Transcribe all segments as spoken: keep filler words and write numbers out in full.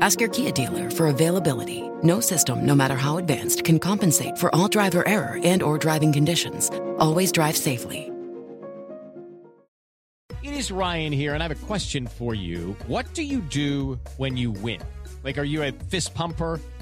Ask your Kia dealer for availability. No system, no matter how advanced, can compensate for all driver error and or driving conditions. Always drive safely. It is Ryan here, and I have a question for you. What do you do when you win? Like, are you a fist pumper?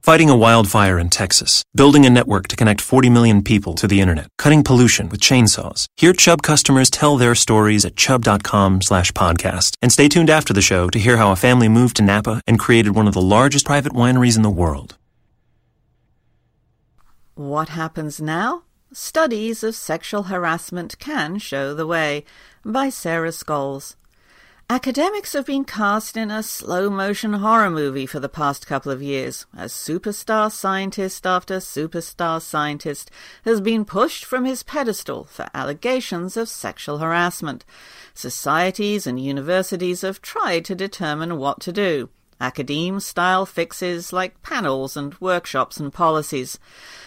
Fighting a wildfire in Texas, building a network to connect forty million people to the internet, cutting pollution with chainsaws. Hear Chubb customers tell their stories at chubb.com slash podcast. And stay tuned after the show to hear how a family moved to Napa and created one of the largest private wineries in the world. What happens now? Studies of sexual harassment can show the way, by Sarah Scholes. Academics have been cast in a slow-motion horror movie for the past couple of years, as superstar scientist after superstar scientist has been pushed from his pedestal for allegations of sexual harassment. Societies and universities have tried to determine what to do. Academe-style fixes like panels and workshops and policies.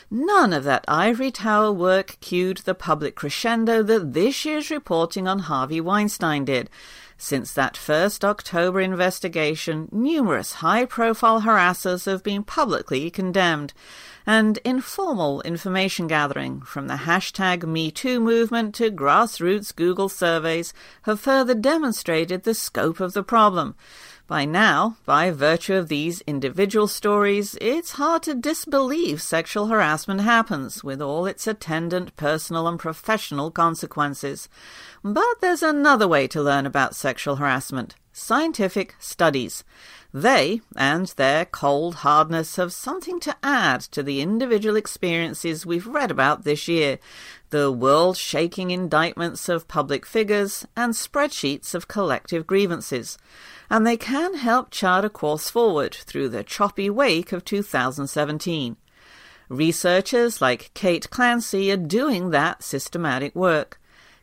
None of that ivory tower work cued the public crescendo that this year's reporting on Harvey Weinstein did. Since that first October investigation, numerous high-profile harassers have been publicly condemned, and informal information gathering, from the hashtag MeToo movement to grassroots Google surveys, have further demonstrated the scope of the problem. By now, by virtue of these individual stories, it's hard to disbelieve sexual harassment happens, with all its attendant personal and professional consequences. But there's another way to learn about sexual harassment: scientific studies. They, and their cold hardness, have something to add to the individual experiences we've read about this year, the world-shaking indictments of public figures and spreadsheets of collective grievances. And they can help chart a course forward through the choppy wake of two thousand seventeen. Researchers like Kate Clancy are doing that systematic work.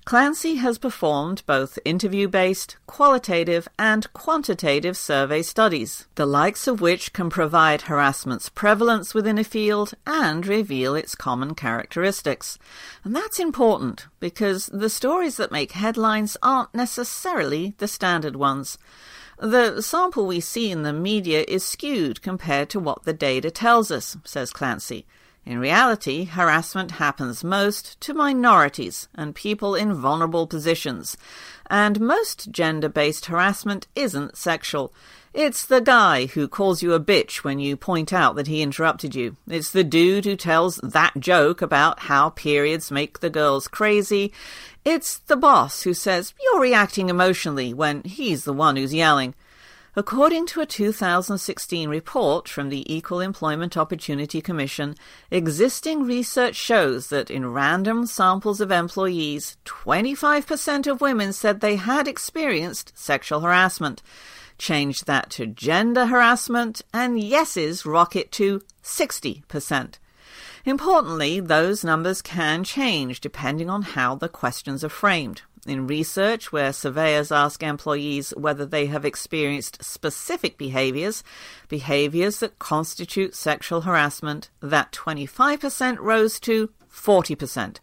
Clancy has performed both interview-based, qualitative and quantitative survey studies, the likes of which can provide harassment's prevalence within a field and reveal its common characteristics. And that's important, because the stories that make headlines aren't necessarily the standard ones. The sample we see in the media is skewed compared to what the data tells us, says Clancy. In reality, harassment happens most to minorities and people in vulnerable positions. And most gender-based harassment isn't sexual. It's the guy who calls you a bitch when you point out that he interrupted you. It's the dude who tells that joke about how periods make the girls crazy. It's the boss who says you're reacting emotionally when he's the one who's yelling. According to a two thousand sixteen report from the Equal Employment Opportunity Commission, existing research shows that in random samples of employees, twenty-five percent of women said they had experienced sexual harassment. Change that to gender harassment, and yeses rocket to sixty percent. Importantly, those numbers can change depending on how the questions are framed. In research where surveyors ask employees whether they have experienced specific behaviours, behaviours that constitute sexual harassment, that twenty-five percent rose to forty percent.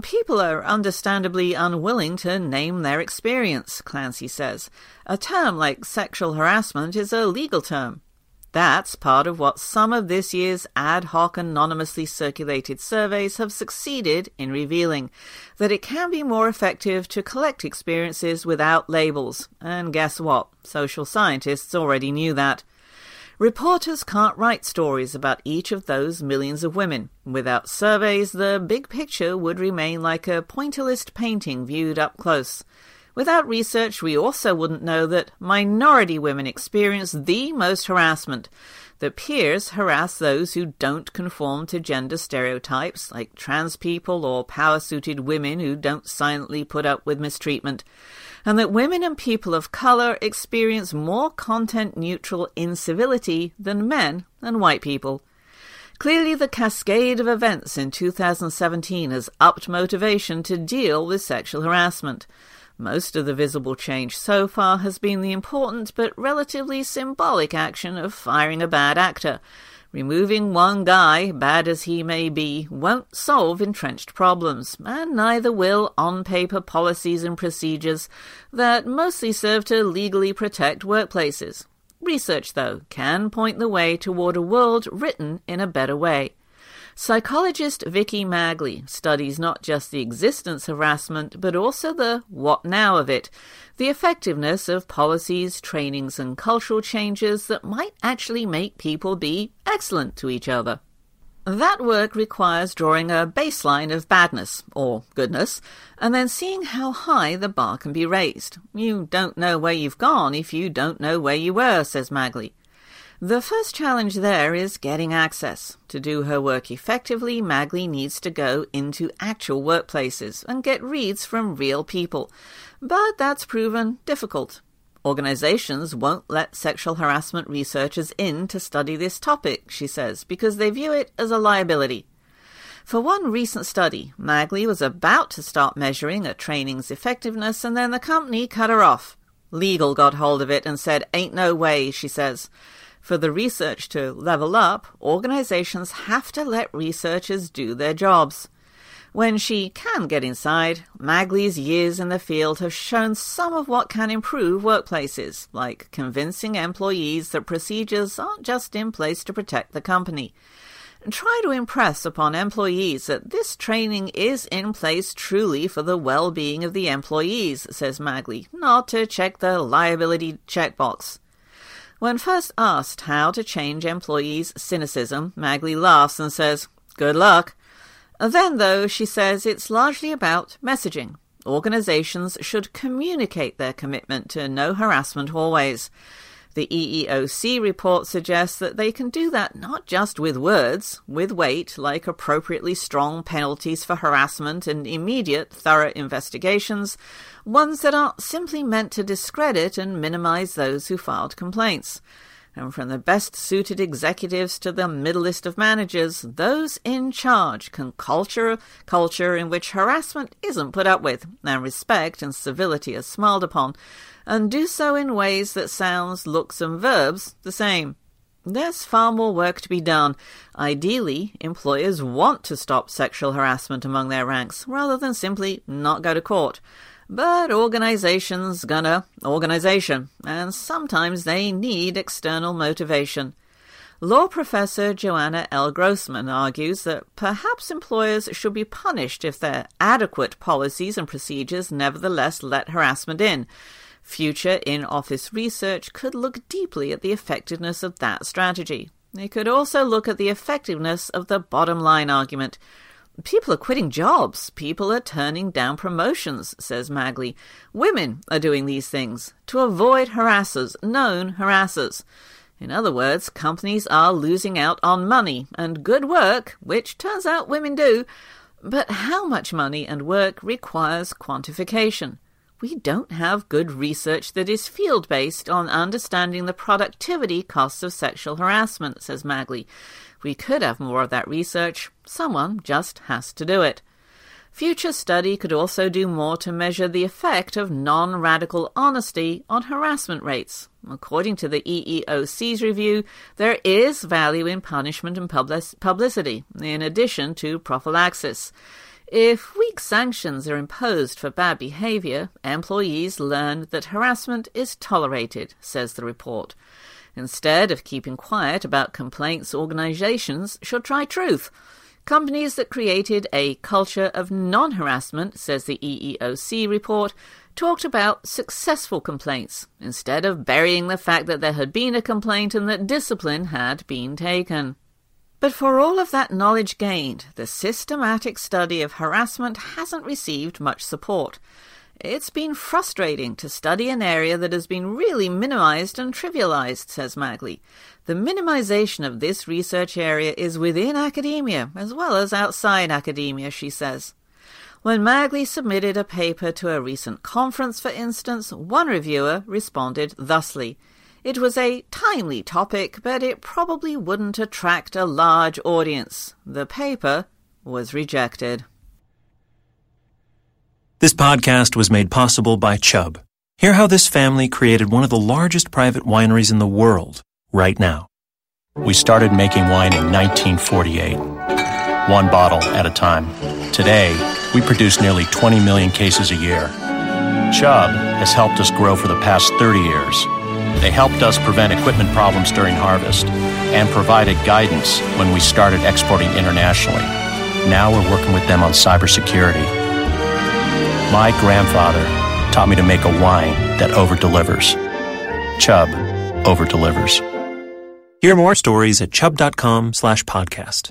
People are understandably unwilling to name their experience, Clancy says. A term like sexual harassment is a legal term. That's part of what some of this year's ad hoc anonymously circulated surveys have succeeded in revealing, that it can be more effective to collect experiences without labels. And guess what? Social scientists already knew that. Reporters can't write stories about each of those millions of women. Without surveys, the big picture would remain like a pointillist painting viewed up close. Without research, we also wouldn't know that minority women experience the most harassment. Their peers harass those who don't conform to gender stereotypes, like trans people or power-suited women who don't silently put up with mistreatment, and that women and people of colour experience more content-neutral incivility than men and white people. Clearly, the cascade of events in two thousand seventeen has upped motivation to deal with sexual harassment. Most of the visible change so far has been the important but relatively symbolic action of firing a bad actor. Removing one guy, bad as he may be, won't solve entrenched problems, and neither will on-paper policies and procedures that mostly serve to legally protect workplaces. Research, though, can point the way toward a world written in a better way. Psychologist Vicky Magley studies not just the existence of harassment, but also the what now of it, the effectiveness of policies, trainings and cultural changes that might actually make people be excellent to each other. That work requires drawing a baseline of badness, or goodness, and then seeing how high the bar can be raised. You don't know where you've gone if you don't know where you were, says Magley. The first challenge there is getting access. To do her work effectively, Magley needs to go into actual workplaces and get reads from real people. But that's proven difficult. Organizations won't let sexual harassment researchers in to study this topic, she says, because they view it as a liability. For one recent study, Magley was about to start measuring a training's effectiveness and then the company cut her off. Legal got hold of it and said, "Ain't no way," she says. For the research to level up, organizations have to let researchers do their jobs. When she can get inside, Magley's years in the field have shown some of what can improve workplaces, like convincing employees that procedures aren't just in place to protect the company. Try to impress upon employees that this training is in place truly for the well-being of the employees, says Magley, not to check the liability checkbox. When first asked how to change employees' cynicism, Magley laughs and says, "Good luck." Then, though, she says it's largely about messaging. Organizations should communicate their commitment to no harassment hallways. The E E O C report suggests that they can do that not just with words, with weight, like appropriately strong penalties for harassment and immediate, thorough investigations, ones that aren't simply meant to discredit and minimize those who filed complaints. And from the best-suited executives to the middlest of managers, those in charge can culture a culture in which harassment isn't put up with, and respect and civility are smiled upon, and do so in ways that sounds, looks, and verbs the same. There's far more work to be done. Ideally, employers want to stop sexual harassment among their ranks, rather than simply not go to court. But organizations gonna organization, and sometimes they need external motivation. Law professor Joanna L. Grossman argues that perhaps employers should be punished if their adequate policies and procedures nevertheless let harassment in. Future in-office research could look deeply at the effectiveness of that strategy. It could also look at the effectiveness of the bottom-line argument. People are quitting jobs. People are turning down promotions, says Magley. Women are doing these things to avoid harassers, known harassers. In other words, companies are losing out on money and good work, which turns out women do. But how much money and work requires quantification? We don't have good research that is field-based on understanding the productivity costs of sexual harassment, says Magley. We could have more of that research. Someone just has to do it. Future study could also do more to measure the effect of non-radical honesty on harassment rates. According to the E E O C's review, there is value in punishment and publicity, in addition to prophylaxis. If weak sanctions are imposed for bad behavior, employees learn that harassment is tolerated, says the report. Instead of keeping quiet about complaints, organizations should try truth. Companies that created a culture of non-harassment, says the E E O C report, talked about successful complaints, instead of burying the fact that there had been a complaint and that discipline had been taken. But for all of that knowledge gained, the systematic study of harassment hasn't received much support. It's been frustrating to study an area that has been really minimized and trivialized, says Magley. The minimization of this research area is within academia, as well as outside academia, she says. When Magley submitted a paper to a recent conference, for instance, one reviewer responded thusly. It was a timely topic, but it probably wouldn't attract a large audience. The paper was rejected. This podcast was made possible by Chubb. Hear how this family created one of the largest private wineries in the world right now. We started making wine in nineteen forty-eight, one bottle at a time. Today, we produce nearly twenty million cases a year. Chubb has helped us grow for the past thirty years. They helped us prevent equipment problems during harvest and provided guidance when we started exporting internationally. Now we're working with them on cybersecurity. My grandfather taught me to make a wine that over-delivers. Chubb over-delivers. Hear more stories at chubb.com slash podcast.